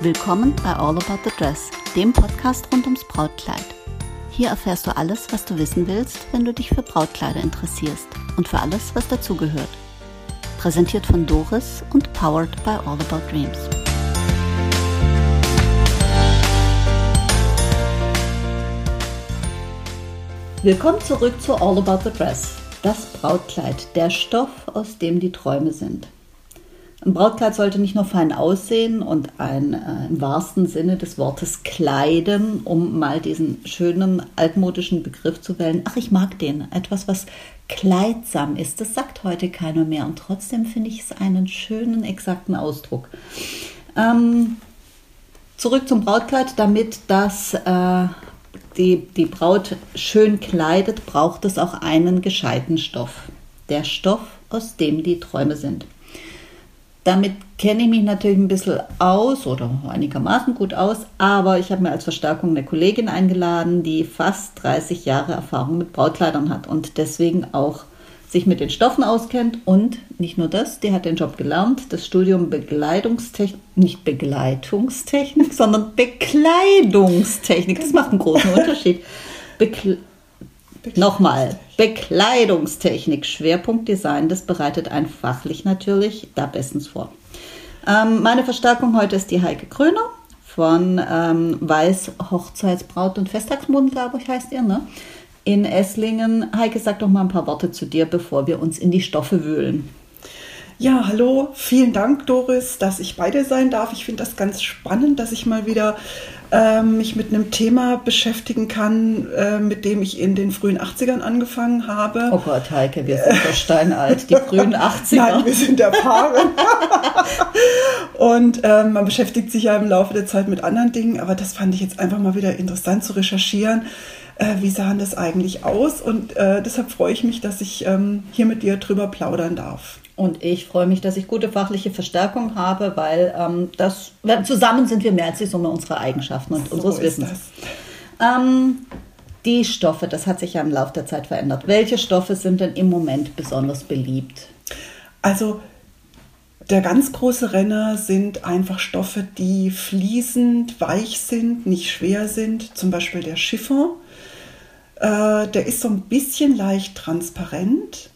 Willkommen bei All About the Dress, dem Podcast rund ums Brautkleid. Hier erfährst du alles, was du wissen willst, wenn du dich für Brautkleider interessierst und für alles, was dazugehört. Präsentiert von Doris und powered by All About Dreams. Willkommen zurück zu All About the Dress, das Brautkleid, der Stoff, aus dem die Träume sind. Ein Brautkleid sollte nicht nur fein aussehen und ein im wahrsten Sinne des Wortes kleiden, um mal diesen schönen altmodischen Begriff zu wählen. Ach, ich mag den. Etwas, was kleidsam ist, das sagt heute keiner mehr. Und trotzdem finde ich es einen schönen, exakten Ausdruck. Zurück zum Brautkleid. Damit das die Braut schön kleidet, braucht es auch einen gescheiten Stoff. Der Stoff, aus dem die Träume sind. Damit kenne ich mich natürlich ein bisschen aus oder einigermaßen gut aus, aber ich habe mir als Verstärkung eine Kollegin eingeladen, die fast 30 Jahre Erfahrung mit Brautkleidern hat und deswegen auch sich mit den Stoffen auskennt. Und nicht nur das, die hat den Job gelernt, das Studium Bekleidungstechnik, das macht einen großen Unterschied. Bekleidungstechnik, Schwerpunkt Design, das bereitet einen fachlich natürlich da bestens vor. Meine Verstärkung heute ist die Heike Kröner von Weiß Hochzeitsbraut und Festtagsmoden, glaube ich, heißt ihr, ne? In Esslingen. Heike, sag doch mal ein paar Worte zu dir, bevor wir uns in die Stoffe wühlen. Ja, hallo, vielen Dank, Doris, dass ich bei dir sein darf. Ich finde das ganz spannend, dass ich mal wieder mich mit einem Thema beschäftigen kann, mit dem ich in den frühen 80ern angefangen habe. Oh Gott, Heike, wir sind so steinalt, die frühen 80er. Nein, wir sind erfahren. Und man beschäftigt sich ja im Laufe der Zeit mit anderen Dingen, aber das fand ich jetzt einfach mal wieder interessant zu recherchieren. Wie sahen das eigentlich aus? Und deshalb freue ich mich, dass ich hier mit dir drüber plaudern darf. Und ich freue mich, dass ich gute fachliche Verstärkung habe, weil zusammen sind wir mehr als die Summe unserer Eigenschaften und so unseres Wissens. Die Stoffe, das hat sich ja im Laufe der Zeit verändert. Welche Stoffe sind denn im Moment besonders beliebt? Also der ganz große Renner sind einfach Stoffe, die fließend, weich sind, nicht schwer sind. Zum Beispiel der Chiffon. Der ist so ein bisschen leicht transparent,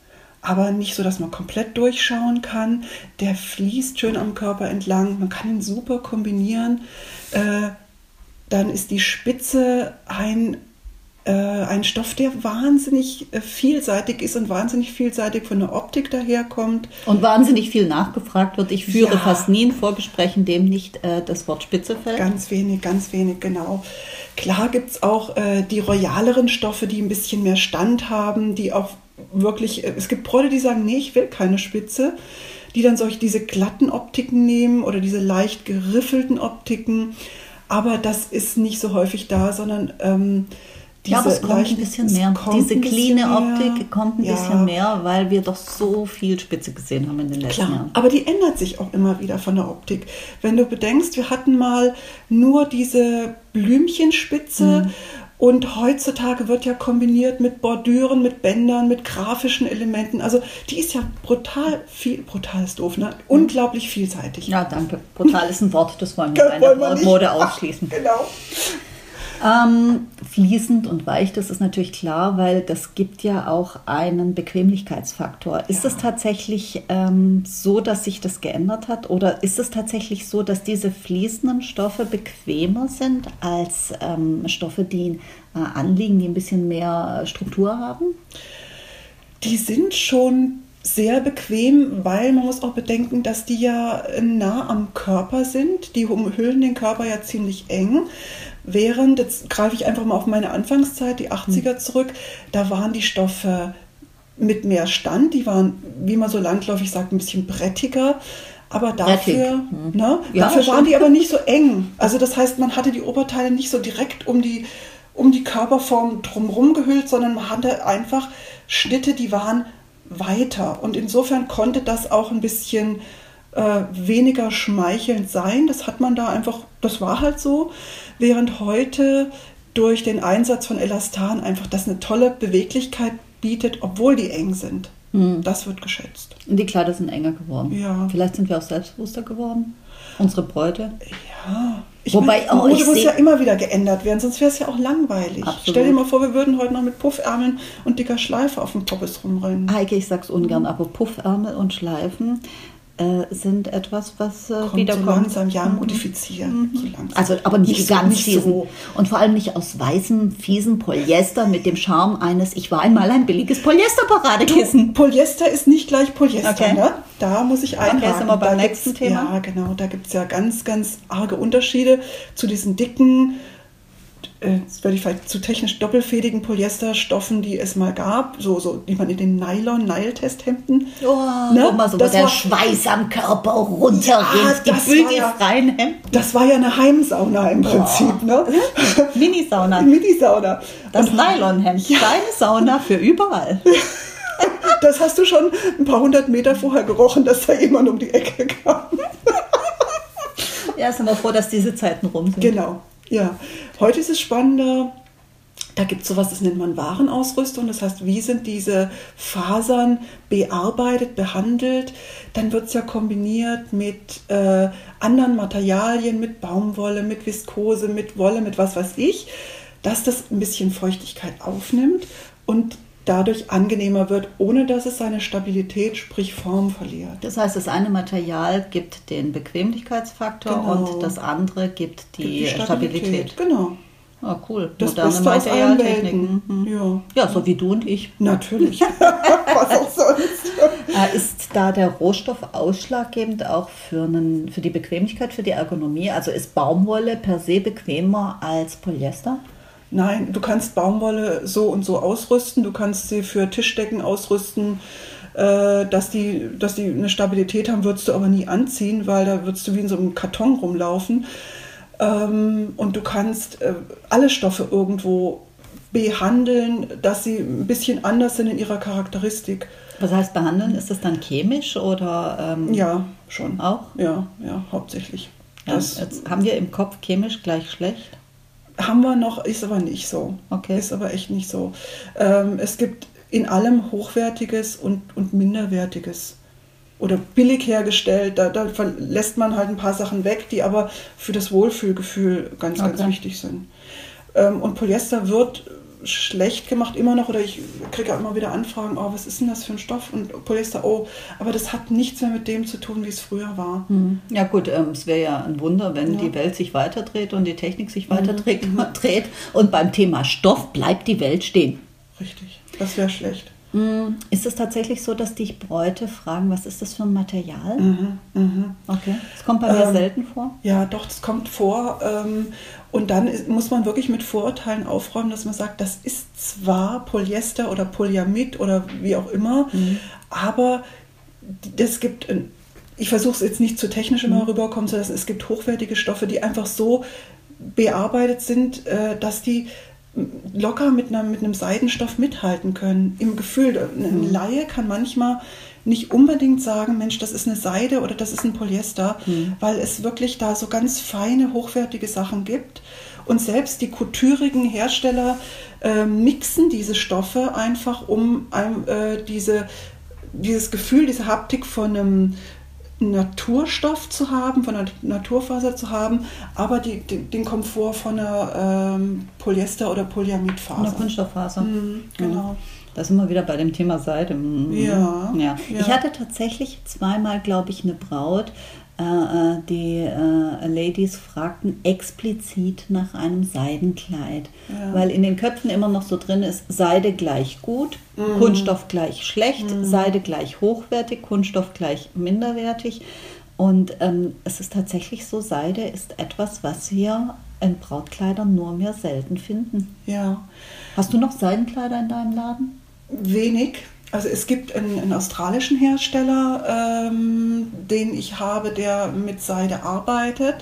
aber nicht so, dass man komplett durchschauen kann. Der fließt schön am Körper entlang, man kann ihn super kombinieren. Dann ist die Spitze ein Stoff, der wahnsinnig vielseitig ist und wahnsinnig vielseitig von der Optik daherkommt. Und wahnsinnig viel nachgefragt wird. Ich führe fast nie ein Vorgespräch, in dem nicht das Wort Spitze fällt. Ganz wenig, genau. Klar gibt es auch die royaleren Stoffe, die ein bisschen mehr Stand haben, die auch wirklich, es gibt Bräute, die sagen, nee, ich will keine Spitze, die dann solche diese glatten Optiken nehmen oder diese leicht geriffelten Optiken, aber das ist nicht so häufig da, sondern diese aber es kommt leichten, ein bisschen mehr. Diese cleane Optik kommt ein bisschen mehr, weil wir doch so viel Spitze gesehen haben in den letzten Jahren. Aber die ändert sich auch immer wieder von der Optik. Wenn du bedenkst, wir hatten mal nur diese Blümchenspitze. Und heutzutage wird ja kombiniert mit Bordüren, mit Bändern, mit grafischen Elementen. Also die ist ja brutal ist doof, ne? Unglaublich vielseitig. Ja, danke. Brutal ist ein Wort, das wollen wir in einer Mode ausschließen. Genau. Fließend und weich, das ist natürlich klar, weil das gibt ja auch einen Bequemlichkeitsfaktor. Ist es tatsächlich so, dass sich das geändert hat? Oder ist es tatsächlich so, dass diese fließenden Stoffe bequemer sind als Stoffe, die anliegen, die ein bisschen mehr Struktur haben? Die sind schon sehr bequem, weil man muss auch bedenken, dass die ja nah am Körper sind. Die umhüllen den Körper ja ziemlich eng. Während, jetzt greife ich einfach mal auf meine Anfangszeit, die 80er zurück, da waren die Stoffe mit mehr Stand, die waren, wie man so landläufig sagt, ein bisschen brettiger, aber dafür, dafür waren die aber nicht so eng. Also das heißt, man hatte die Oberteile nicht so direkt um die Körperform drumherum gehüllt, sondern man hatte einfach Schnitte, die waren weiter. Und insofern konnte das auch ein bisschen weniger schmeichelnd sein. Das hat man da einfach, das war halt so. Während heute durch den Einsatz von Elastan einfach das eine tolle Beweglichkeit bietet, obwohl die eng sind. Das wird geschätzt. Und die Kleider sind enger geworden. Ja. Vielleicht sind wir auch selbstbewusster geworden. Unsere Bräute? Ja. Mode muss ja immer wieder geändert werden, sonst wäre es ja auch langweilig. Absolut. Stell dir mal vor, wir würden heute noch mit Puffärmeln und dicker Schleife auf dem Toppes rumrennen. Heike, ich sag's ungern, aber Puffärmel und Schleifen sind etwas, was wiederkommt. So langsam, ja, modifizieren. Mhm. So langsam. Also, aber nicht ganz fiesen. So. Und vor allem nicht aus weißem, fiesen Polyester mit dem Charme eines, ich war einmal ein billiges Polyester-Paradekissen. Polyester ist nicht gleich Polyester, okay. Ne? Da muss ich einhaken. Okay, sind wir beim nächsten Thema. Ja, genau, da gibt es ja ganz, ganz arge Unterschiede zu diesen dicken, jetzt werde ich vielleicht zu technisch, doppelfädigen Polyesterstoffen, die es mal gab, so die man in den Nylon-Testhemden. Oh, ne? Wo der Schweiß am Körper runterrinnt, ja, die bügelfreien Hemden. Das war ja eine Heimsauna im Prinzip. Oh. Ne? Mini-Sauna. Mini-Sauna. Das Nylonhemd, ja. Deine Sauna für überall. Das hast du schon ein paar hundert Meter vorher gerochen, dass da jemand um die Ecke kam. Ja, sind wir froh, dass diese Zeiten rum sind. Genau. Ja, heute ist es spannender, da gibt es sowas, das nennt man Warenausrüstung, das heißt, wie sind diese Fasern bearbeitet, behandelt, dann wird es ja kombiniert mit anderen Materialien, mit Baumwolle, mit Viskose, mit Wolle, mit was weiß ich, dass das ein bisschen Feuchtigkeit aufnimmt und dadurch angenehmer wird, ohne dass es seine Stabilität, sprich Form verliert. Das heißt, das eine Material gibt den Bequemlichkeitsfaktor, genau. Und das andere gibt die Stabilität. Genau. Ah, cool. Das Beste aus allen Welten. Mhm. Ja. Ja, so wie du und ich. Natürlich. Was auch sonst. Ist da der Rohstoff ausschlaggebend auch für die Bequemlichkeit, für die Ergonomie? Also ist Baumwolle per se bequemer als Polyester? Nein, du kannst Baumwolle so und so ausrüsten, du kannst sie für Tischdecken ausrüsten, dass die eine Stabilität haben, würdest du aber nie anziehen, weil da würdest du wie in so einem Karton rumlaufen. Und du kannst alle Stoffe irgendwo behandeln, dass sie ein bisschen anders sind in ihrer Charakteristik. Was heißt behandeln? Ist das dann chemisch oder? Ja, schon. Auch? Ja, hauptsächlich. Ja, jetzt haben wir im Kopf chemisch gleich schlecht. Haben wir noch, ist aber nicht so. Okay. Ist aber echt nicht so. Es gibt in allem Hochwertiges und Minderwertiges. Oder billig hergestellt, da lässt man halt ein paar Sachen weg, die aber für das Wohlfühlgefühl ganz, okay, ganz wichtig sind. Und Polyester wird schlecht gemacht immer noch, oder ich kriege ja immer wieder Anfragen, oh, was ist denn das für ein Stoff? Und Polyester, oh, aber das hat nichts mehr mit dem zu tun, wie es früher war. Mhm. Ja gut, es wäre ja ein Wunder, wenn die Welt sich weiterdreht und die Technik sich weiterdreht und beim Thema Stoff bleibt die Welt stehen. Richtig, das wäre schlecht. Ist es tatsächlich so, dass dich Bräute fragen, was ist das für ein Material? Okay, das kommt bei mir selten vor. Ja, doch, das kommt vor. Und dann muss man wirklich mit Vorurteilen aufräumen, dass man sagt, das ist zwar Polyester oder Polyamid oder wie auch immer, aber es gibt, ich versuche es jetzt nicht zu technisch immer rüberkommen zu lassen, es gibt hochwertige Stoffe, die einfach so bearbeitet sind, dass die locker mit einem Seidenstoff mithalten können, im Gefühl. Ein Laie kann manchmal nicht unbedingt sagen, Mensch, das ist eine Seide oder das ist ein Polyester, weil es wirklich da so ganz feine, hochwertige Sachen gibt. Und selbst die couturigen Hersteller mixen diese Stoffe einfach, um einem dieses Gefühl, diese Haptik von einem Naturstoff zu haben, von einer Naturfaser zu haben, aber den Komfort von einer Polyester- oder Polyamidfaser. Eine Kunststofffaser. Genau. Da sind wir wieder bei dem Thema Seide. Ja. Ich hatte tatsächlich zweimal, glaube ich, eine Braut, die Ladies fragten explizit nach einem Seidenkleid, weil in den Köpfen immer noch so drin ist, Seide gleich gut, Kunststoff gleich schlecht, Seide gleich hochwertig, Kunststoff gleich minderwertig. Und es ist tatsächlich so, Seide ist etwas, was wir in Brautkleidern nur mehr selten finden. Ja. Hast du noch Seidenkleider in deinem Laden? Wenig. Also es gibt einen australischen Hersteller, den ich habe, der mit Seide arbeitet.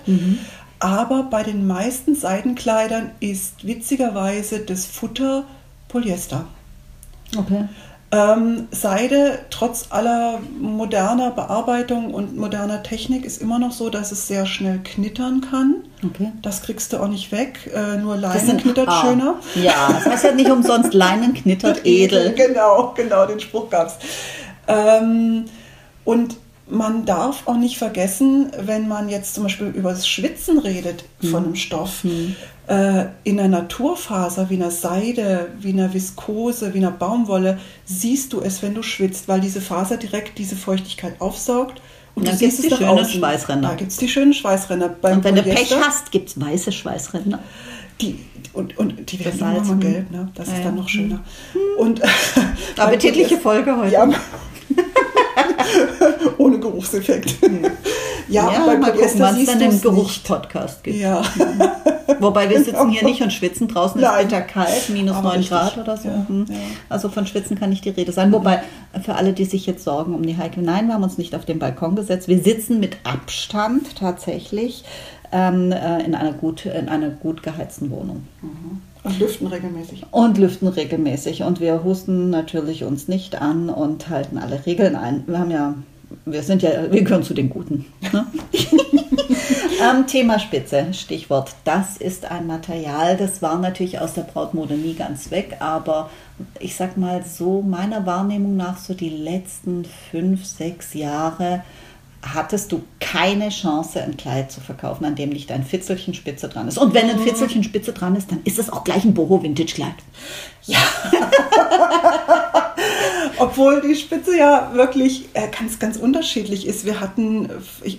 Aber bei den meisten Seidenkleidern ist witzigerweise das Futter Polyester. Okay. Seide, trotz aller moderner Bearbeitung und moderner Technik, ist immer noch so, dass es sehr schnell knittern kann. Okay. Das kriegst du auch nicht weg, nur Leinen knittert schöner. Ja, das heißt ja nicht umsonst, Leinen knittert edel. Genau, den Spruch gab's. Und man darf auch nicht vergessen, wenn man jetzt zum Beispiel über das Schwitzen redet von einem Stoff, in einer Naturfaser, wie einer Seide, wie einer Viskose, wie einer Baumwolle, siehst du es, wenn du schwitzt, weil diese Faser direkt diese Feuchtigkeit aufsaugt. Und dann gibt es die schönen Schweißränder. Da gibt es die schönen Schweißränder. Und wenn Polyester, du Pech hast, gibt es weiße Schweißränder. Und die werden immer mal gelb, ne? Das ist dann noch schöner. Und, aber tägliche Folge heute. Ja. Ohne Geruchseffekt. Ja, bei Polyester gucken, siehst du es Geruchspodcast gibt. Ja. Wobei wir sitzen hier nicht und schwitzen. Draußen ist bitter kalt, -9 Grad oder so. Ja, ja. Also von Schwitzen kann nicht die Rede sein. Wobei, für alle, die sich jetzt sorgen um die Heike, nein, wir haben uns nicht auf den Balkon gesetzt. Wir sitzen mit Abstand tatsächlich in einer gut geheizten Wohnung. Mhm. Und lüften regelmäßig. Und wir husten natürlich uns nicht an und halten alle Regeln ein. Wir gehören zu den Guten. Ne? Thema Spitze, Stichwort. Das ist ein Material, das war natürlich aus der Brautmode nie ganz weg, aber ich sag mal so, meiner Wahrnehmung nach, so die letzten 5-6 Jahre hattest du keine Chance, ein Kleid zu verkaufen, an dem nicht ein Fitzelchen Spitze dran ist. Und wenn ein Fitzelchen Spitze dran ist, dann ist es auch gleich ein Boho-Vintage-Kleid. Ja. Obwohl die Spitze ja wirklich ganz, ganz unterschiedlich ist. Ich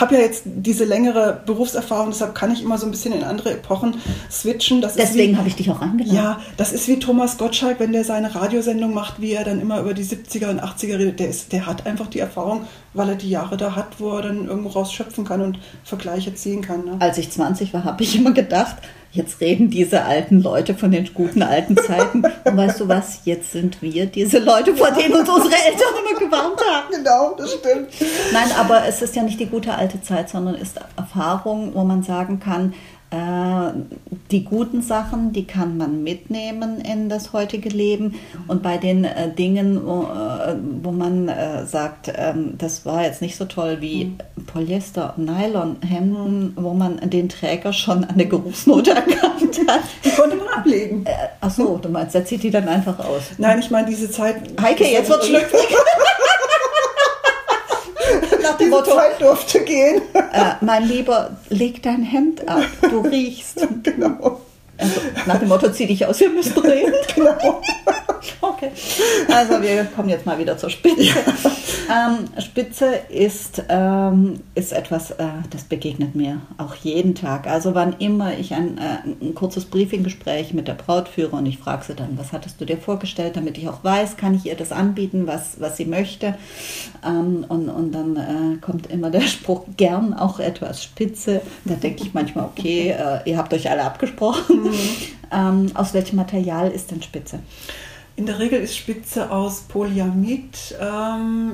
habe ja jetzt diese längere Berufserfahrung, deshalb kann ich immer so ein bisschen in andere Epochen switchen. Deswegen habe ich dich auch eingeladen. Ja, das ist wie Thomas Gottschalk, wenn der seine Radiosendung macht, wie er dann immer über die 70er und 80er redet. Der hat einfach die Erfahrung, weil er die Jahre da hat, wo er dann irgendwo rausschöpfen kann und Vergleiche ziehen kann. Ne? Als ich 20 war, habe ich immer gedacht, jetzt reden diese alten Leute von den guten alten Zeiten. Und weißt du was, jetzt sind wir diese Leute, vor denen uns unsere Eltern immer gewarnt haben. Genau, das stimmt. Nein, aber es ist ja nicht die gute alte Zeit, sondern ist Erfahrung, wo man sagen kann, die guten Sachen, die kann man mitnehmen in das heutige Leben. Und bei den Dingen, wo man sagt, das war jetzt nicht so toll wie Polyester, Nylon, Hemden, wo man den Träger schon an der Geruchsnote erkannt hat. Die konnte man ablegen. Ach so, du meinst, der zieht die dann einfach aus. Nein, ich meine diese Zeit... Heike, jetzt wird's schlüpfrig. Diese Motto, Zeit durfte gehen. Mein Lieber, leg dein Hemd ab, du riechst. Genau. Also, nach dem Motto, zieh dich aus, wir müssen reden. Genau. Okay. Also wir kommen jetzt mal wieder zur Spitze. Ja. Spitze ist etwas, das begegnet mir auch jeden Tag. Also wann immer ich ein kurzes Briefinggespräch mit der Braut führe und ich frage sie dann, was hattest du dir vorgestellt, damit ich auch weiß, kann ich ihr das anbieten, was sie möchte. Und dann kommt immer der Spruch, gern auch etwas Spitze. Da denke ich manchmal, okay, ihr habt euch alle abgesprochen. Mhm. Aus welchem Material ist denn Spitze? In der Regel ist Spitze aus Polyamid,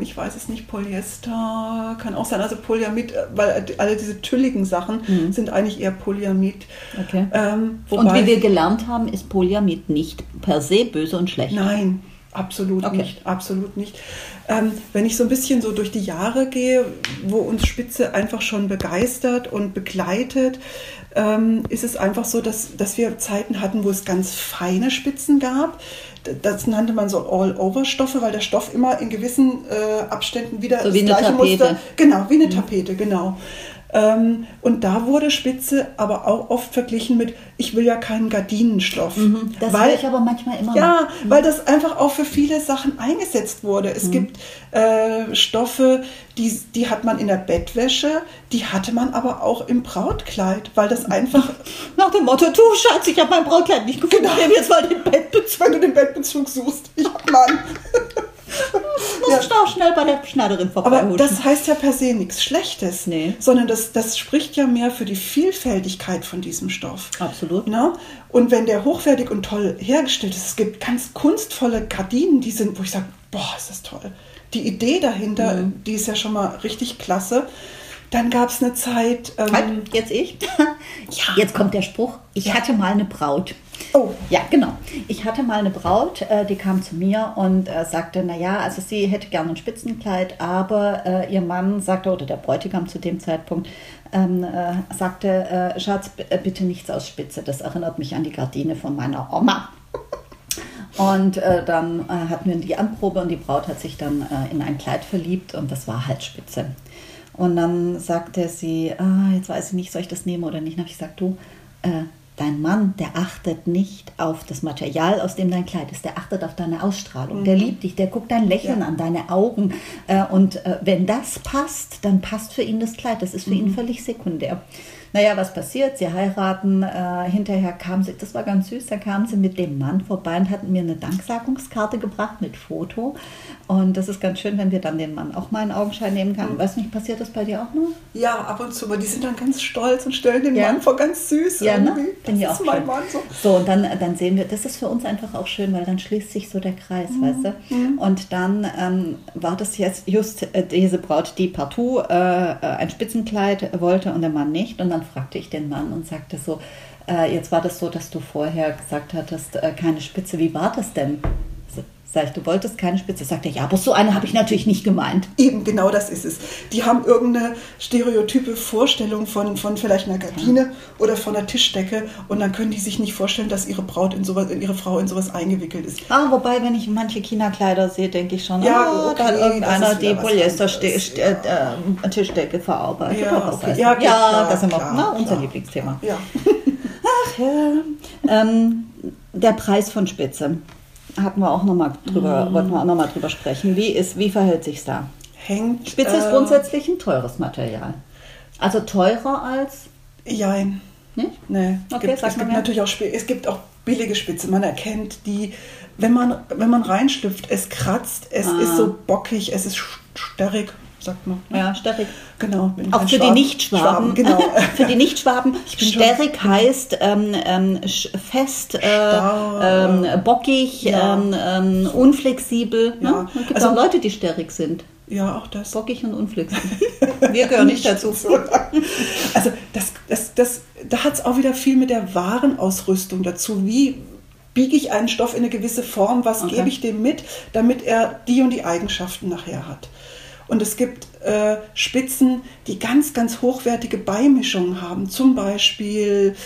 ich weiß es nicht, Polyester, kann auch sein, also Polyamid, weil alle diese tülligen Sachen sind eigentlich eher Polyamid. Okay. Und wie wir gelernt haben, ist Polyamid nicht per se böse und schlecht. Nein, absolut nicht, absolut nicht. Wenn ich so ein bisschen so durch die Jahre gehe, wo uns Spitze einfach schon begeistert und begleitet, ist es einfach so, dass wir Zeiten hatten, wo es ganz feine Spitzen gab. Das nannte man so All-Over-Stoffe, weil der Stoff immer in gewissen Abständen wieder so das gleiche Muster. Genau, wie eine Tapete, genau. Und da wurde Spitze aber auch oft verglichen mit, ich will ja keinen Gardinenstoff. Mhm, das will ich aber manchmal immer machen. Ja, weil das einfach auch für viele Sachen eingesetzt wurde. Es gibt Stoffe, die hat man in der Bettwäsche, die hatte man aber auch im Brautkleid, weil das einfach... Nach dem Motto, du Schatz, ich habe mein Brautkleid nicht gefunden, ich nehme jetzt mal den Bettbezug. Wenn du den Bettbezug suchst, ich Mann. Muss auch schnell bei der Schneiderin vorbei. Aber das heißt ja per se nichts Schlechtes, sondern das spricht ja mehr für die Vielfältigkeit von diesem Stoff. Absolut. Na? Und wenn der hochwertig und toll hergestellt ist, es gibt ganz kunstvolle Gardinen, die sind, wo ich sage, boah, ist das toll. Die Idee dahinter, die ist ja schon mal richtig klasse. Dann gab es eine Zeit... jetzt ich? Ja. Jetzt kommt der Spruch, ich hatte mal eine Braut. Oh. Ja, genau. Ich hatte mal eine Braut, die kam zu mir und sagte, naja, also sie hätte gerne ein Spitzenkleid, aber ihr Mann sagte, oder der Bräutigam zu dem Zeitpunkt, sagte, Schatz, bitte nichts aus Spitze, das erinnert mich an die Gardine von meiner Oma. Und dann hatten wir die Anprobe und die Braut hat sich dann in ein Kleid verliebt und das war Halsspitze. Und dann sagte sie, jetzt weiß ich nicht, soll ich das nehmen oder nicht. Dann habe ich gesagt, du, dein Mann, der achtet nicht auf das Material, aus dem dein Kleid ist. Der achtet auf deine Ausstrahlung. Mhm. Der liebt dich, der guckt dein Lächeln an, deine Augen. Und wenn das passt, dann passt für ihn das Kleid. Das ist für ihn völlig sekundär. Naja, was passiert? Sie heiraten, hinterher kam sie, das war ganz süß, da kamen sie mit dem Mann vorbei und hatten mir eine Danksagungskarte gebracht mit Foto. Und das ist ganz schön, wenn wir dann den Mann auch mal in Augenschein nehmen können. Weißt du nicht, passiert das bei dir auch noch? Ja, ab und zu, aber die sind dann ganz stolz und stellen den Mann vor, ganz süß. Ja, ne? Das ist auch mein schön. Mann so. So, und dann sehen wir, das ist für uns einfach auch schön, weil dann schließt sich so der Kreis, weißt du. Mhm. Und dann war das jetzt just diese Braut, die partout ein Spitzenkleid wollte und der Mann nicht. Und dann fragte ich den Mann und sagte so, jetzt war das so, dass du vorher gesagt hattest, keine Spitze, wie war das denn? Sag ich, du wolltest keine Spitze? Sagt er, ja, aber so eine habe ich natürlich nicht gemeint. Eben, genau das ist es. Die haben irgendeine stereotype Vorstellung von vielleicht einer Gardine oder von einer Tischdecke und dann können die sich nicht vorstellen, dass ihre Braut ihre Frau in sowas eingewickelt ist. Ah, wobei, wenn ich manche China-Kleider sehe, denke ich schon, okay, da hat irgendeiner die Polyester-Tischdecke verarbeitet. Ja, okay. Das ist immer unser Lieblingsthema. Ja. Ach ja. Der Preis von Spitze. Wollten wir auch nochmal drüber sprechen. Wie verhält sich da? Spitze ist grundsätzlich ein teures Material. Also teurer als? Jein. Nicht? Nee. Okay, es gibt auch billige Spitze. Man erkennt die, wenn man reinschlüpft, es kratzt, es ist so bockig, es ist starrig. Sagt man. Ne? Ja, starrig. Genau. Auch für die Nicht-Schwaben. Genau. Für die Nicht-Schwaben. Starrig heißt fest, bockig, unflexibel. Ja. Ne? Es gibt auch Leute, die starrig sind. Ja, auch das. Bockig und unflexibel. Wir gehören nicht dazu. Also das, da hat es auch wieder viel mit der Warenausrüstung dazu. Wie biege ich einen Stoff in eine gewisse Form? Was gebe ich dem mit, damit er die und die Eigenschaften nachher hat? Und es gibt Spitzen, die ganz, ganz hochwertige Beimischungen haben. Zum Beispiel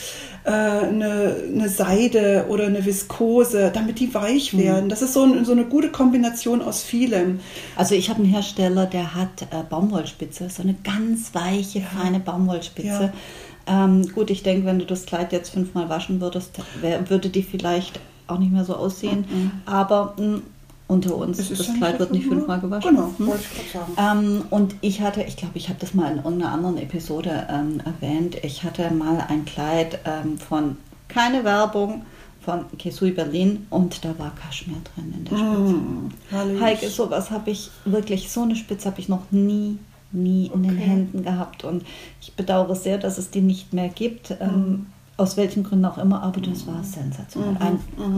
eine Seide oder eine Viskose, damit die weich werden. Das ist so eine gute Kombination aus vielem. Also ich habe einen Hersteller, der hat Baumwollspitze, so eine ganz weiche, feine Baumwollspitze. Ja. Gut, ich denke, wenn du das Kleid jetzt 5-mal waschen würdest, würde die vielleicht auch nicht mehr so aussehen. Aber... unter uns, das Kleid wird nicht 5-mal gewaschen. Genau, wollte ich gerade sagen. Und ich habe das mal in irgendeiner anderen Episode erwähnt, ich hatte mal ein Kleid von Kessui Berlin und da war Kaschmir drin in der Spitze. Heike, so eine Spitze habe ich noch nie in den Händen gehabt und ich bedauere sehr, dass es die nicht mehr gibt. Aus welchen Gründen auch immer, aber das war sensationell.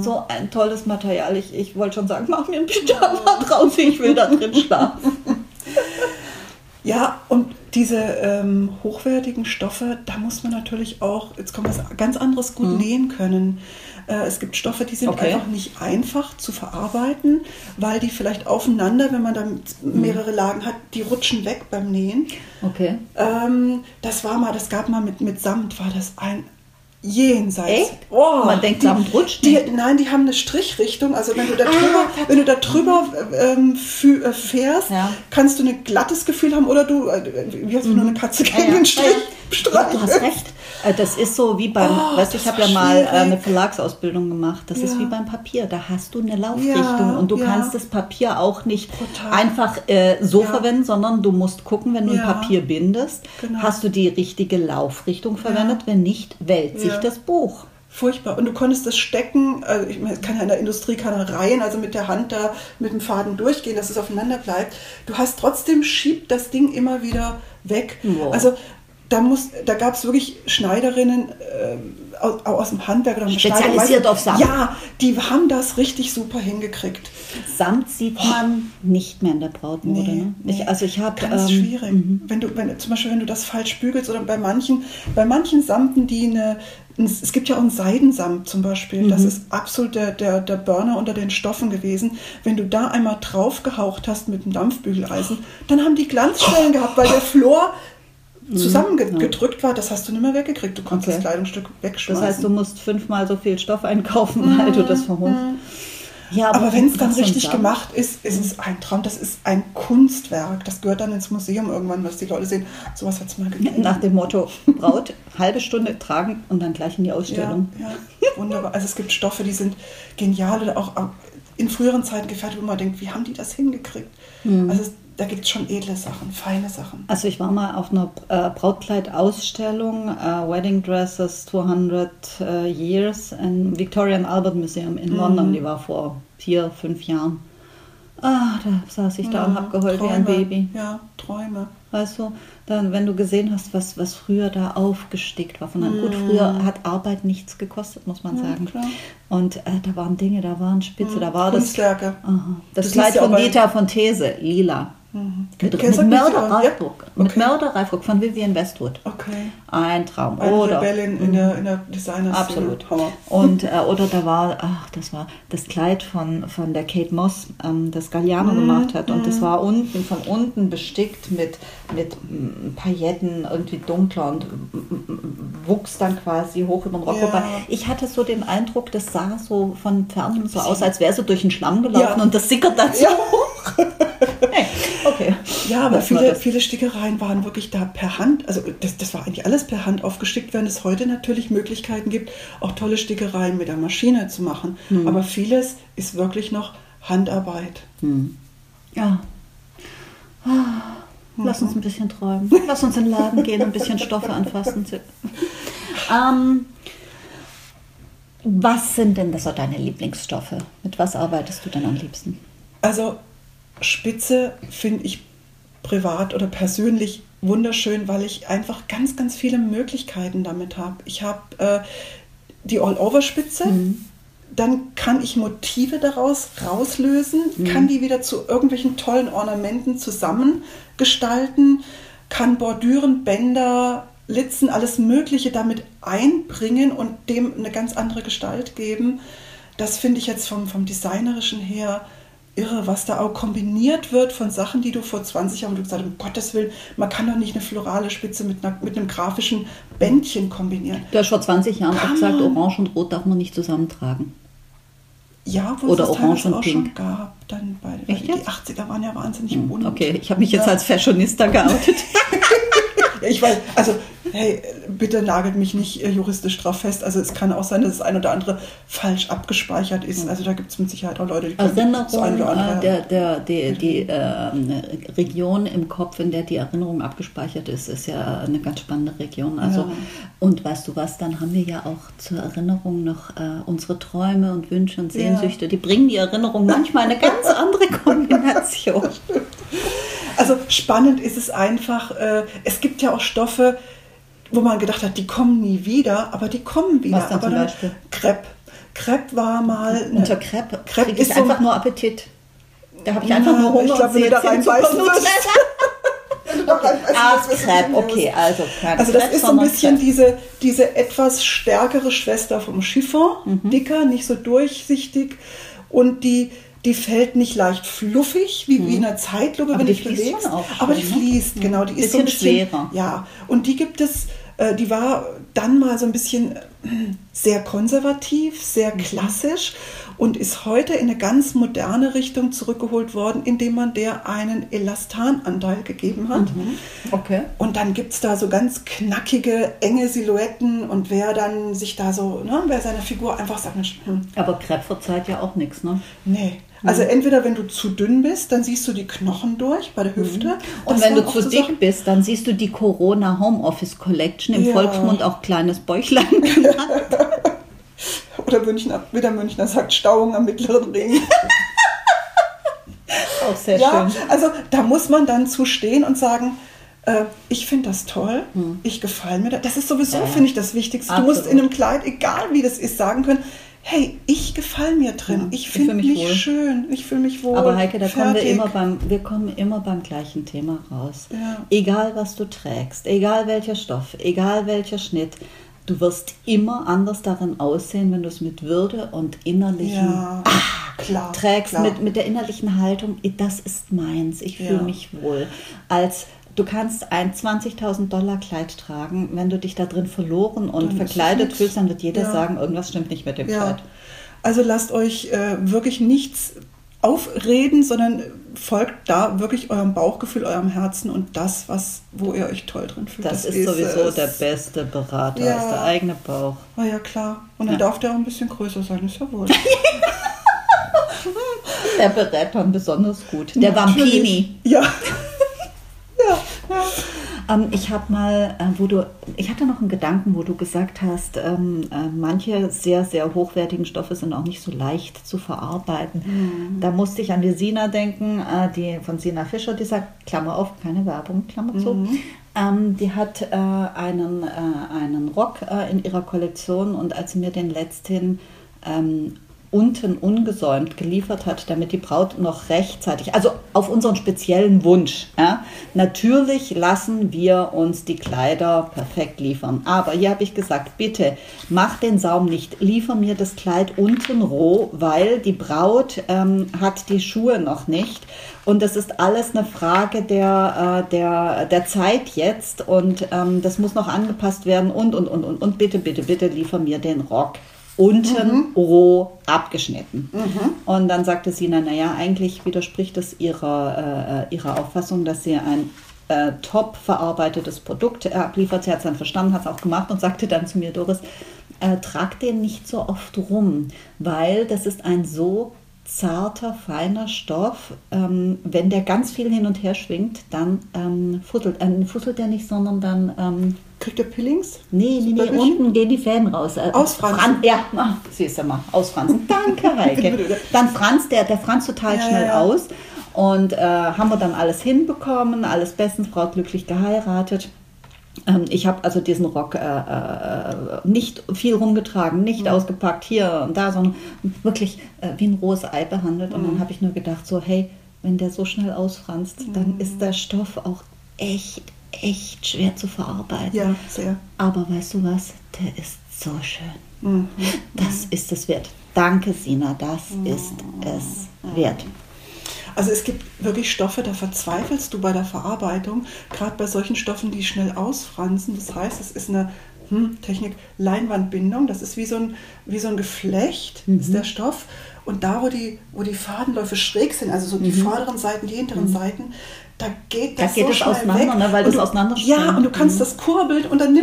So ein tolles Material. Ich wollte schon sagen, mach mir einen Pyjama draus, ich will da drin schlafen. Ja, und diese hochwertigen Stoffe, da muss man natürlich auch, jetzt kommt was ganz anderes, gut nähen können. Es gibt Stoffe, die sind einfach nicht einfach zu verarbeiten, weil die vielleicht aufeinander, wenn man da mehrere Lagen hat, die rutschen weg beim Nähen. Okay. Das gab mal mit Samt, war das ein jenseits. Echt? Oh, man denkt, Samt rutscht nicht. Nein, die haben eine Strichrichtung. Also wenn du da drüber fährst, kannst du ein glattes Gefühl haben oder du, wie hast du nur eine Katze gegen den Strich streichst. Du hast recht. Das ist so wie beim, ich habe ja mal eine Verlagsausbildung gemacht. Das ist wie beim Papier. Da hast du eine Laufrichtung und du kannst das Papier auch nicht einfach verwenden, sondern du musst gucken, wenn du ein Papier bindest, hast du die richtige Laufrichtung verwendet, wenn nicht, wälzt sich das Buch. Furchtbar. Und du konntest das stecken, also ich meine, in der Industrie kann er rein, also mit der Hand da mit dem Faden durchgehen, dass es aufeinander bleibt. Du hast trotzdem, schiebt das Ding immer wieder weg. Wow. Also da gab es wirklich Schneiderinnen aus dem Handwerk oder spezialisiert auf Samt. Ja, die haben das richtig super hingekriegt. Samt sieht man nicht mehr in der Brautmode. Ne? Ganz schwierig. Wenn du das falsch bügelst oder bei manchen Samten, es gibt ja auch einen Seidensamt zum Beispiel, das ist absolut der Burner unter den Stoffen gewesen. Wenn du da einmal drauf gehaucht hast mit dem Dampfbügeleisen, dann haben die Glanzstellen gehabt, weil der Flor zusammengedrückt war, das hast du nicht mehr weggekriegt. Du konntest das Kleidungsstück wegschmeißen. Das heißt, du musst 5-mal so viel Stoff einkaufen, weil du das verhunzt. Ja, aber wenn es dann richtig gemacht ist, ist es ein Traum. Das ist ein Kunstwerk. Das gehört dann ins Museum irgendwann, was die Leute sehen. So was hat es mal gegeben. Nach dem Motto, Braut, halbe Stunde tragen und dann gleich in die Ausstellung. Ja, ja. Wunderbar. Also es gibt Stoffe, die sind genial oder auch in früheren Zeiten gefertigt, wo man denkt, wie haben die das hingekriegt? Mhm. Also da gibt es schon edle Sachen, feine Sachen. Also ich war mal auf einer Brautkleidausstellung, Wedding Dresses 200 Years im Victoria and Albert Museum in London. Die war vor 4-5 Jahren. Ah, da saß ich da und habe geheult wie ein Baby. Ja, Träume. Weißt du, dann, wenn du gesehen hast, was früher da aufgestickt war. Von einem, gut, früher hat Arbeit nichts gekostet, muss man sagen. Klar. Und da waren Dinge, da waren Spitze, da war das. Kunstwerke. Das Kleid von Dieter von These, lila. Mit Mörderreifrock. Ja. Okay. Mit Mörderreifrock von Vivienne Westwood. Okay. Ein Traum. Oder Rebellin in der Designer-Szene. Absolut. Und, oder da war, das war das Kleid von der Kate Moss, das Galliano gemacht hat. Und das war von unten bestickt mit Pailletten, irgendwie dunkler und wuchs dann quasi hoch über den Rock vorbei. Ich hatte so den Eindruck, das sah so von Fernsehen so aus, als wäre so durch den Schlamm gelaufen und das sickert dann so hoch. Hey. Okay. Ja, aber viele Stickereien waren wirklich da per Hand, also das war eigentlich alles per Hand aufgestickt, während es heute natürlich Möglichkeiten gibt, auch tolle Stickereien mit der Maschine zu machen. Aber vieles ist wirklich noch Handarbeit. Ja. Lass uns ein bisschen träumen. Lass uns in den Laden gehen, ein bisschen Stoffe anfassen. Was sind denn so deine Lieblingsstoffe? Mit was arbeitest du denn am liebsten? Also Spitze finde ich privat oder persönlich wunderschön, weil ich einfach ganz, ganz viele Möglichkeiten damit habe. Ich habe die All-Over-Spitze, dann kann ich Motive daraus rauslösen, kann die wieder zu irgendwelchen tollen Ornamenten zusammengestalten, kann Bordüren, Bänder, Litzen, alles Mögliche damit einbringen und dem eine ganz andere Gestalt geben. Das finde ich jetzt vom Designerischen her irre, was da auch kombiniert wird von Sachen, die du vor 20 Jahren gesagt hast, um Gottes Willen, man kann doch nicht eine florale Spitze mit einem grafischen Bändchen kombinieren. Du hast vor 20 Jahren auch gesagt, Orange und Rot darf man nicht zusammentragen. Ja, wo es Orange und auch Pink schon gab. Dann die 80er waren ja wahnsinnig bunt. Okay, ich habe mich jetzt als Fashionista geoutet. Ich weiß, also, hey, bitte nagelt mich nicht juristisch drauf fest. Also es kann auch sein, dass das ein oder andere falsch abgespeichert ist. Also da gibt es mit Sicherheit auch Leute, die die Region im Kopf, in der die Erinnerung abgespeichert ist ja eine ganz spannende Region. Also und weißt du was, dann haben wir ja auch zur Erinnerung noch unsere Träume und Wünsche und Sehnsüchte. Die bringen die Erinnerung manchmal eine ganz andere Kombination. Also spannend ist es einfach, es gibt ja auch Stoffe, wo man gedacht hat, die kommen nie wieder, aber die kommen wieder. Was dann zum Beispiel? Crepe. Crepe war mal... Unter Crepe kriege ich einfach nur Appetit. Da habe ich einfach nur Hunger. Ich glaube, wenn du da reinbeißen wirst. Crepe, okay. Also das ist so ein bisschen diese etwas stärkere Schwester vom Chiffon, dicker, nicht so durchsichtig und die fällt nicht leicht fluffig, wie in einer Zeitlupe, aber wenn ich bewege. Aber die fließt, genau. Die ist so ein bisschen schwerer. Ja, und die gibt es, die war dann mal so ein bisschen sehr konservativ, sehr klassisch und ist heute in eine ganz moderne Richtung zurückgeholt worden, indem man der einen Elastananteil gegeben hat. Okay. Und dann gibt es da so ganz knackige, enge Silhouetten und wer dann sich da so, wer seiner Figur einfach sagt... Aber Crepe verzeiht ja auch nichts, ne? Nee. Also entweder wenn du zu dünn bist, dann siehst du die Knochen durch bei der Hüfte. Und wenn du zu dick bist, dann siehst du die Corona Homeoffice Collection, im Volksmund auch kleines Bäuchlein genannt. Oder wie der Münchner sagt, Stauung am mittleren Ring. Auch sehr schön. Also da muss man dann zu stehen und sagen... Ich finde das toll, ich gefallen mir das. Das ist sowieso, finde ich, das Wichtigste. Absolut. Du musst in einem Kleid, egal wie das ist, sagen können, hey, ich gefalle mir drin, ich finde mich schön, ich fühle mich wohl. Aber Heike, da kommen wir immer beim gleichen Thema raus. Ja. Egal, was du trägst, egal welcher Stoff, egal welcher Schnitt, du wirst immer anders darin aussehen, wenn du es mit Würde und innerlichen trägst, mit der innerlichen Haltung, das ist meins, ich fühle mich wohl, als... Du kannst ein $20.000 Kleid tragen, wenn du dich da drin verloren und verkleidet fühlst, dann wird jeder sagen, irgendwas stimmt nicht mit dem Kleid. Also lasst euch wirklich nichts aufreden, sondern folgt da wirklich eurem Bauchgefühl, eurem Herzen und das, wo ihr euch toll drin fühlt. Das ist sowieso der beste Berater, ja. Ist der eigene Bauch. Oh ja, klar. Und dann darf der auch ein bisschen größer sein, ist ja wohl. Der berät man besonders gut. Der Vampini. Ja. Ja. Ich hatte noch einen Gedanken, wo du gesagt hast, manche sehr, sehr hochwertigen Stoffe sind auch nicht so leicht zu verarbeiten. Mhm. Da musste ich an die Sina denken, die von Sina Fischer, die sagt, Klammer auf, keine Werbung, Klammer zu. Mhm. Die hat einen Rock in ihrer Kollektion und als sie mir den letzten unten ungesäumt geliefert hat, damit die Braut noch rechtzeitig, also auf unseren speziellen Wunsch. Ja, natürlich lassen wir uns die Kleider perfekt liefern, aber hier habe ich gesagt, bitte mach den Saum nicht, liefer mir das Kleid unten roh, weil die Braut hat die Schuhe noch nicht. Und das ist alles eine Frage der Zeit jetzt und das muss noch angepasst werden und bitte liefer mir den Rock. Unten roh abgeschnitten. Mhm. Und dann sagte Sina, naja, eigentlich widerspricht es ihrer Auffassung, dass sie ein top verarbeitetes Produkt abliefert. Sie hat es dann verstanden, hat es auch gemacht und sagte dann zu mir, Doris, trag den nicht so oft rum, weil das ist ein so zarter, feiner Stoff. Wenn der ganz viel hin und her schwingt, dann futtelt der nicht, sondern dann... Kriegt ihr Pillings? Nee, unten gehen die Fäden raus. Ausfranzen? Siehst du mal, ausfranzen. Danke, Heike. Dann franzt der franzt total schnell aus. Und haben wir dann alles hinbekommen, alles bestens, Braut glücklich geheiratet. Ich habe also diesen Rock nicht viel rumgetragen, nicht ausgepackt, hier und da, sondern wirklich wie ein rohes Ei behandelt. Und dann habe ich nur gedacht, so, hey, wenn der so schnell ausfranzt, dann ist der Stoff auch echt schwer zu verarbeiten. Ja, sehr. Aber weißt du was? Der ist so schön. Mhm. Das ist es wert. Danke, Sina, das ist es wert. Also es gibt wirklich Stoffe, da verzweifelst du bei der Verarbeitung, gerade bei solchen Stoffen, die schnell ausfransen. Das heißt, es ist eine Technik Leinwandbindung. Das ist wie so ein Geflecht, ist der Stoff. Und da, wo die Fadenläufe schräg sind, also so die vorderen Seiten, die hinteren Seiten, da geht das so schnell weg. Ne, weil das auseinanderspringt. Ja, und du kannst das kurbeln und dann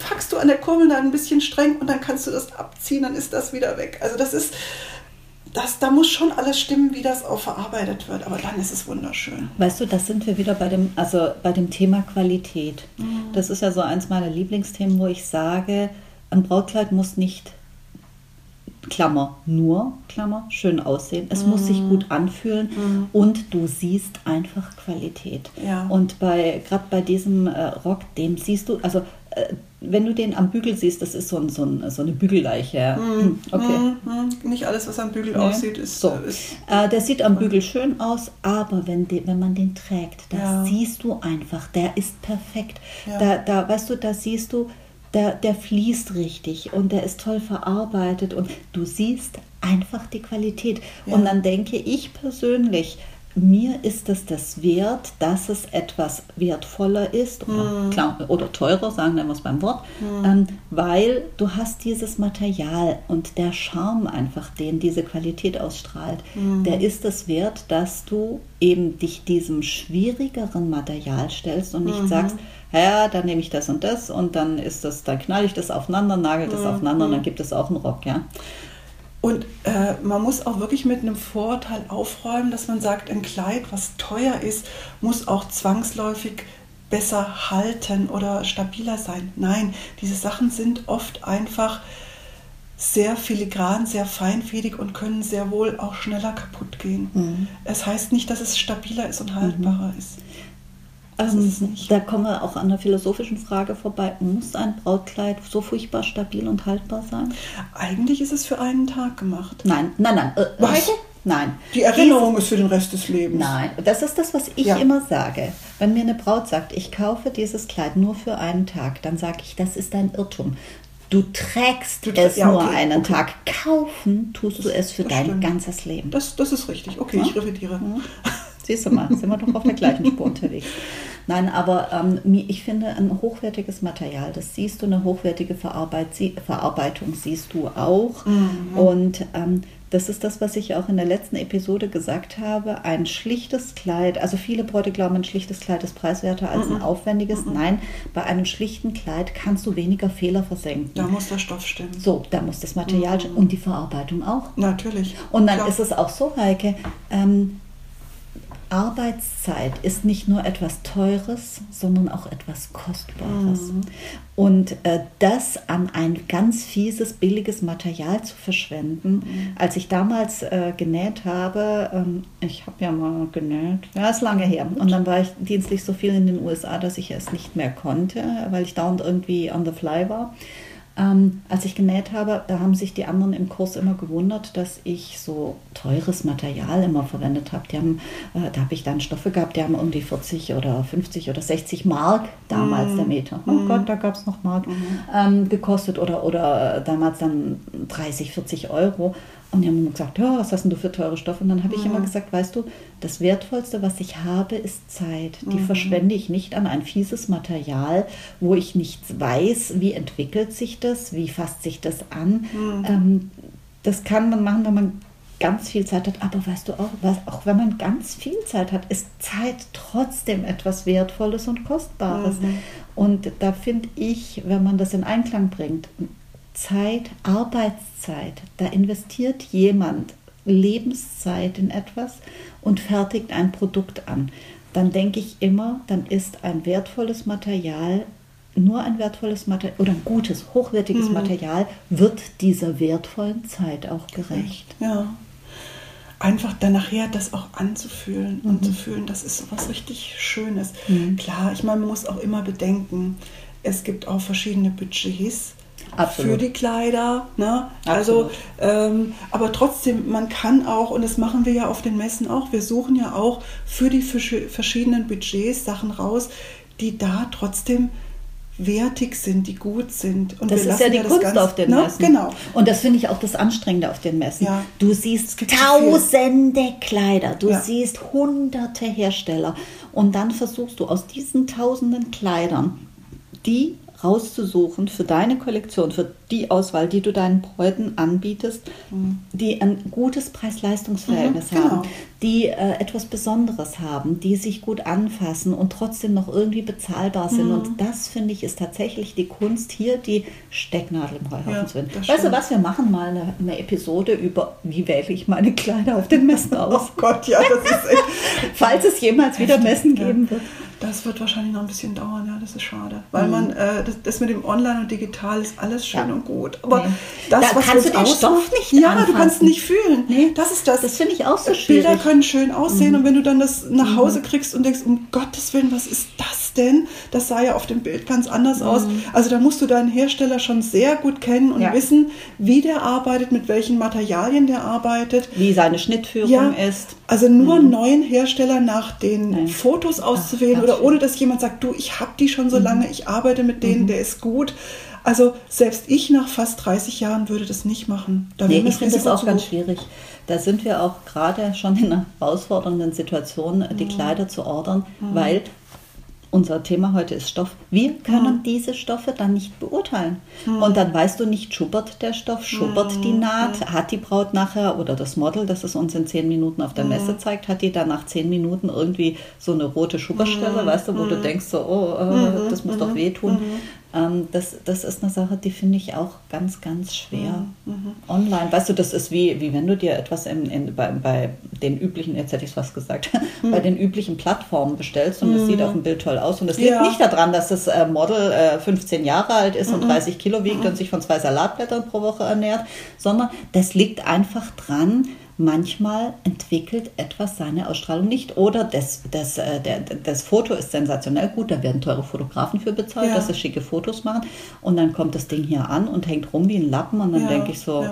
packst du an der Kurbel da ein bisschen streng und dann kannst du das abziehen, dann ist das wieder weg. Also da muss schon alles stimmen, wie das auch verarbeitet wird, aber dann ist es wunderschön. Weißt du, das sind wir wieder bei dem Thema Qualität. Mhm. Das ist ja so eins meiner Lieblingsthemen, wo ich sage, ein Brautkleid muss nicht nur schön aussehen. Es muss sich gut anfühlen und du siehst einfach Qualität. Ja. Und gerade bei diesem Rock, dem siehst du, also wenn du den am Bügel siehst, das ist so eine Bügelleiche. Okay. Nicht alles, was am Bügel aussieht, ist so. Der sieht am Bügel schön aus, aber wenn man den trägt, da siehst du einfach, der ist perfekt. Ja. Da weißt du, da siehst du, der fließt richtig und der ist toll verarbeitet und du siehst einfach die Qualität. Ja. Und dann denke ich persönlich, mir ist es das wert, dass es etwas wertvoller ist oder teurer, sagen wir es beim Wort, weil du hast dieses Material und der Charme einfach, den diese Qualität ausstrahlt, der ist es wert, dass du eben dich diesem schwierigeren Material stellst und nicht sagst, ja, dann nehme ich das und dann ist das, dann knall ich das aufeinander, nagel das aufeinander und dann gibt es auch einen Rock, ja. Und man muss auch wirklich mit einem Vorurteil aufräumen, dass man sagt, ein Kleid, was teuer ist, muss auch zwangsläufig besser halten oder stabiler sein. Nein, diese Sachen sind oft einfach sehr filigran, sehr feinfädig und können sehr wohl auch schneller kaputt gehen. Es heißt nicht, dass es stabiler ist und haltbarer ist. Da kommen wir auch an der philosophischen Frage vorbei. Muss ein Brautkleid so furchtbar stabil und haltbar sein? Eigentlich ist es für einen Tag gemacht. Nein. Nein. Die Erinnerung ist für den Rest des Lebens. Nein, das ist das, was ich immer sage. Wenn mir eine Braut sagt, ich kaufe dieses Kleid nur für einen Tag, dann sage ich, das ist ein Irrtum. Du trägst es nur einen Tag. Kaufen tust du es für dein ganzes Leben. Das ist richtig. Okay, ich revidiere. Siehst du mal, sind wir doch auf der gleichen Spur unterwegs. Nein, aber ich finde, ein hochwertiges Material, das siehst du, eine hochwertige Verarbeitung siehst du auch. Mhm. Und das ist das, was ich auch in der letzten Episode gesagt habe, ein schlichtes Kleid, also viele Bräute glauben, ein schlichtes Kleid ist preiswerter als ein aufwendiges. Nein, bei einem schlichten Kleid kannst du weniger Fehler versenken. Da muss der Stoff stimmen. So, da muss das Material stimmen und die Verarbeitung auch. Natürlich. Und dann ist es auch so, Heike, Arbeitszeit ist nicht nur etwas Teures, sondern auch etwas Kostbares. Mhm. Und das an ein ganz fieses, billiges Material zu verschwenden, als ich damals genäht habe, ich habe ja mal genäht, ja, ist lange her. Und dann war ich dienstlich so viel in den USA, dass ich es nicht mehr konnte, weil ich dauernd irgendwie on the fly war. Als ich genäht habe, da haben sich die anderen im Kurs immer gewundert, dass ich so teures Material immer verwendet habe. Da habe ich dann Stoffe gehabt, die haben um die 40 oder 50 oder 60 Mark damals der Meter. Oh Gott, da gab es noch Mark gekostet oder damals dann 30, 40 Euro. Und die haben immer gesagt, ja, was hast denn du für teure Stoffe? Und dann habe ich immer gesagt, weißt du, das Wertvollste, was ich habe, ist Zeit. Die verschwende ich nicht an ein fieses Material, wo ich nichts weiß, wie entwickelt sich das, wie fasst sich das an. Das kann man machen, wenn man ganz viel Zeit hat. Aber weißt du auch, auch wenn man ganz viel Zeit hat, ist Zeit trotzdem etwas Wertvolles und Kostbares. Und da finde ich, wenn man das in Einklang bringt, Zeit, Arbeitszeit, da investiert jemand Lebenszeit in etwas und fertigt ein Produkt an. Dann denke ich immer, dann ist ein wertvolles Material, nur ein wertvolles Material oder ein gutes, hochwertiges Material wird dieser wertvollen Zeit auch gerecht. Ja. Einfach dann nachher das auch anzufühlen und zu fühlen, das ist was richtig Schönes. Klar, ich meine, man muss auch immer bedenken, es gibt auch verschiedene Budgets. Absolut. Für die Kleider, ne? Also, aber trotzdem, man kann auch, und das machen wir ja auf den Messen auch, wir suchen ja auch für die verschiedenen Budgets Sachen raus, die da trotzdem wertig sind, die gut sind. Und das ist ja die Kunst auf den Messen. Genau. Und das finde ich auch das Anstrengende auf den Messen. Ja. Du siehst tausende Kleider, du siehst hunderte Hersteller und dann versuchst du aus diesen tausenden Kleidern, die rauszusuchen für deine Kollektion, für die Auswahl, die du deinen Bräuten anbietest, die ein gutes Preis-Leistungs-Verhältnis haben, die etwas Besonderes haben, die sich gut anfassen und trotzdem noch irgendwie bezahlbar sind. Und das, finde ich, ist tatsächlich die Kunst, hier die Stecknadel im Heuhaufen zu finden. Weißt du was, wir machen mal eine Episode über, wie wähle ich meine Kleider auf den Messen aus. Oh Gott, ja, das ist echt... Falls es jemals wieder Messen geben wird. Das wird wahrscheinlich noch ein bisschen dauern, ja, das ist schade. Weil man, das mit dem Online und Digital ist alles schön und gut. Aber das, da was kannst du den Stoff nicht anfassen. Du kannst nicht fühlen. Nee, das ist das. Das finde ich auch so schwierig. Bilder können schön aussehen und wenn du dann das nach Hause kriegst und denkst, um Gottes Willen, was ist das denn? Das sah ja auf dem Bild ganz anders aus. Also da musst du deinen Hersteller schon sehr gut kennen und wissen, wie der arbeitet, mit welchen Materialien der arbeitet. Wie seine Schnittführung ist. Also nur einen neuen Hersteller nach den Fotos auszuwählen oder ohne, dass jemand sagt, du, ich habe die schon so lange, ich arbeite mit denen, der ist gut. Also selbst ich nach fast 30 Jahren würde das nicht machen. Da ich finde das auch ganz schwierig. Da sind wir auch gerade schon in einer herausfordernden Situation, die Kleider zu ordern, weil... Unser Thema heute ist Stoff. Wir können diese Stoffe dann nicht beurteilen. Und dann weißt du nicht, schubbert der Stoff, schubbert die Naht, hat die Braut nachher oder das Model, das es uns in 10 Minuten auf der Messe zeigt, hat die dann nach 10 Minuten irgendwie so eine rote Schubberstelle, weißt du, wo du denkst, so, das muss doch wehtun. Das ist eine Sache, die finde ich auch ganz, ganz schwer. Online, weißt du, das ist wie wenn du dir etwas bei den üblichen, jetzt hätte ich was gesagt, bei den üblichen Plattformen bestellst und es sieht auf dem Bild toll aus. Und es liegt nicht daran, dass das Model 15 Jahre alt ist und 30 Kilo wiegt und sich von 2 Salatblättern pro Woche ernährt, sondern das liegt einfach dran, manchmal entwickelt etwas seine Ausstrahlung nicht. Oder das Foto ist sensationell gut, da werden teure Fotografen für bezahlt, dass sie schicke Fotos machen. Und dann kommt das Ding hier an und hängt rum wie ein Lappen. Und dann denke ich so,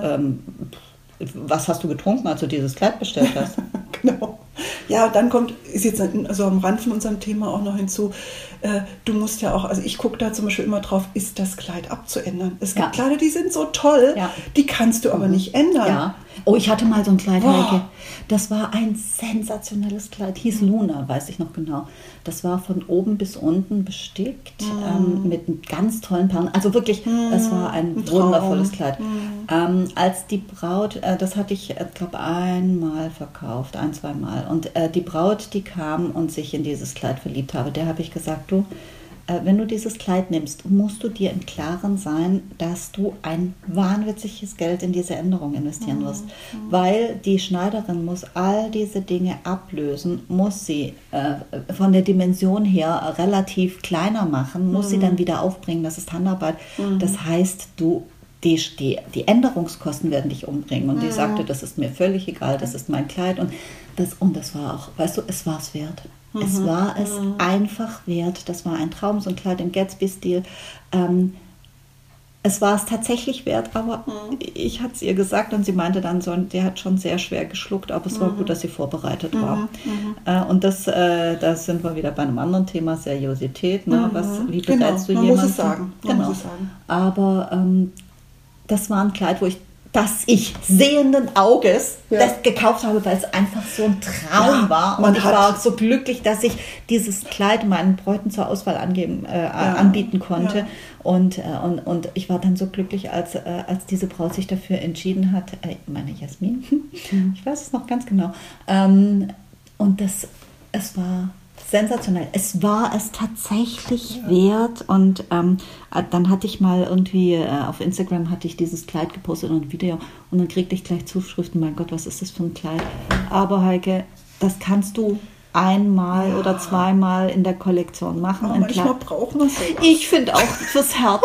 was hast du getrunken, als du dieses Kleid bestellt hast? Genau. Ja, und dann ist jetzt also am Rand von unserem Thema auch noch hinzu, du musst ja auch, also ich gucke da zum Beispiel immer drauf, ist das Kleid abzuändern? Es gibt Kleider, die sind so toll, die kannst du aber nicht ändern. Ja. Oh, ich hatte mal so ein Kleid, Heike. Das war ein sensationelles Kleid. Hieß Luna, weiß ich noch genau. Das war von oben bis unten bestickt mit ganz tollen Perlen. Also wirklich, es war ein wundervolles Kleid. Als die Braut, das hatte ich, glaube einmal verkauft, ein, zweimal. Und die Braut, die kam und sich in dieses Kleid verliebt habe, der habe ich gesagt, du, wenn du dieses Kleid nimmst, musst du dir im Klaren sein, dass du ein wahnwitziges Geld in diese Änderung investieren wirst. Weil die Schneiderin muss all diese Dinge ablösen, muss sie von der Dimension her relativ kleiner machen, muss sie dann wieder aufbringen, das ist Handarbeit. Das heißt, die Änderungskosten werden dich umbringen. Und die sagte, das ist mir völlig egal, das ist mein Kleid. Und das war auch, weißt du, es war es wert. Es war es einfach wert. Das war ein Traum, so ein Kleid im Gatsby-Stil. Es war es tatsächlich wert, aber ich hatte es ihr gesagt und sie meinte dann so, der hat schon sehr schwer geschluckt, aber es war gut, dass sie vorbereitet war. Und da sind wir wieder bei einem anderen Thema, Seriosität. Ne? Wie bereitest du jemanden? Man muss es sagen. Aber das war ein Kleid, wo ich dass ich sehenden Auges das gekauft habe, weil es einfach so ein Traum war. Und ich war so glücklich, dass ich dieses Kleid meinen Bräuten zur Auswahl anbieten konnte. Ja. Und ich war dann so glücklich, als diese Braut sich dafür entschieden hat, meine Jasmin, ich weiß es noch ganz genau. Und es war sensationell. Es war es tatsächlich wert und dann hatte ich mal irgendwie auf Instagram hatte ich dieses Kleid gepostet und ein Video und dann kriegte ich gleich Zuschriften, mein Gott, was ist das für ein Kleid? Aber Heike, das kannst du einmal oder zweimal in der Kollektion machen. Aber manchmal brauchen wir sowas. Ich finde auch fürs Herz.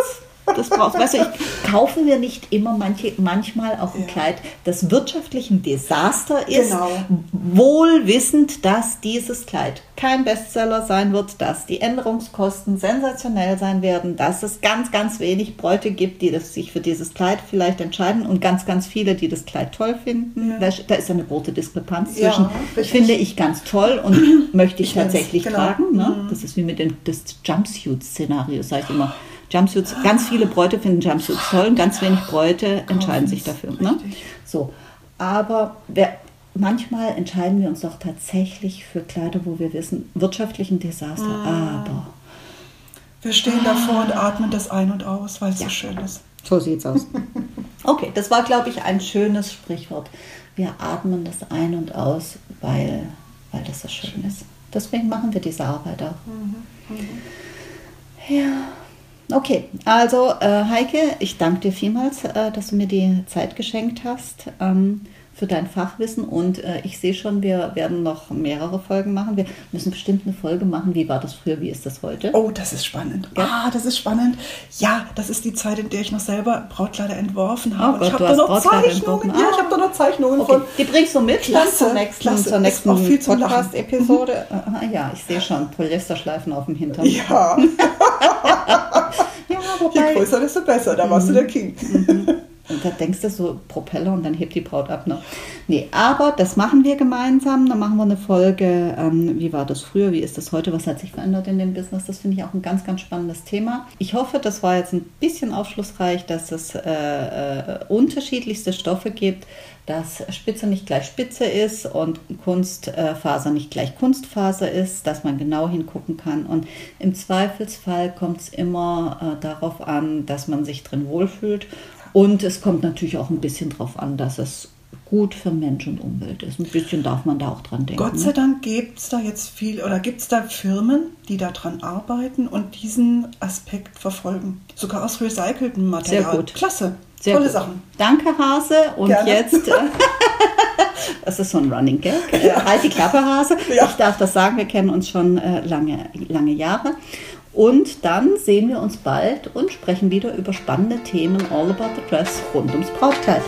Das brauchst, weißt du, kaufen wir nicht immer manchmal auch ein Kleid, das wirtschaftlich ein Desaster ist, wohl wissend, dass dieses Kleid kein Bestseller sein wird, dass die Änderungskosten sensationell sein werden, dass es ganz, ganz wenig Bräute gibt, die sich für dieses Kleid vielleicht entscheiden und ganz, ganz viele, die das Kleid toll finden. Ja. Da ist eine große Diskrepanz zwischen, finde ich ganz toll und möchte ich tatsächlich tragen. Ne? Das ist wie mit dem Jumpsuit-Szenario, sage ich immer. Jumpsuits, ganz viele Bräute finden Jumpsuits toll und ganz wenig Bräute entscheiden sich dafür. Ne? So, aber manchmal entscheiden wir uns doch tatsächlich für Kleider, wo wir wissen, wirtschaftlichen Desaster, aber... Wir stehen davor und atmen das ein und aus, weil es so schön ist. So sieht's aus. Okay, das war, glaube ich, ein schönes Sprichwort. Wir atmen das ein und aus, weil das so schön ist. Deswegen machen wir diese Arbeit auch. Ja... Okay, also Heike, ich danke dir vielmals, dass du mir die Zeit geschenkt hast für dein Fachwissen und ich sehe schon, wir werden noch mehrere Folgen machen. Wir müssen bestimmt eine Folge machen. Wie war das früher, wie ist das heute? Oh, das ist spannend. Ja? Ah, das ist spannend. Ja, das ist die Zeit, in der ich noch selber Brautkleider entworfen habe. Oh Gott, ich habe da noch Zeichnungen. Ja, ich habe da noch Zeichnungen von. Die bringst du mit zur nächsten Podcast-Episode. Ja, ich sehe schon Polyesterschleifen auf dem Hintern. Ja. Ja, je größer, desto besser, da warst du der King. Und da denkst du so, Propeller und dann hebt die Braut ab. Ne? Nee, aber das machen wir gemeinsam. Dann machen wir eine Folge, wie war das früher, wie ist das heute, was hat sich verändert in dem Business. Das finde ich auch ein ganz, ganz spannendes Thema. Ich hoffe, das war jetzt ein bisschen aufschlussreich, dass es unterschiedlichste Stoffe gibt, dass Spitze nicht gleich Spitze ist und Kunstfaser nicht gleich Kunstfaser ist, dass man genau hingucken kann. Und im Zweifelsfall kommt es immer darauf an, dass man sich drin wohlfühlt. Und es kommt natürlich auch ein bisschen darauf an, dass es gut für Mensch und Umwelt ist. Ein bisschen darf man da auch dran denken. Gott sei Dank gibt es da jetzt Firmen, die da dran arbeiten und diesen Aspekt verfolgen. Sogar aus recyceltem Material. Sehr gut. Klasse. Sehr tolle gut. Sachen. Danke, Hase. Und gerne. Jetzt, das ist so ein Running Gag, halt die Klappe, Hase. Ja. Ich darf das sagen, wir kennen uns schon lange, lange Jahre. Und dann sehen wir uns bald und sprechen wieder über spannende Themen All About the Dress rund ums Brautkleid.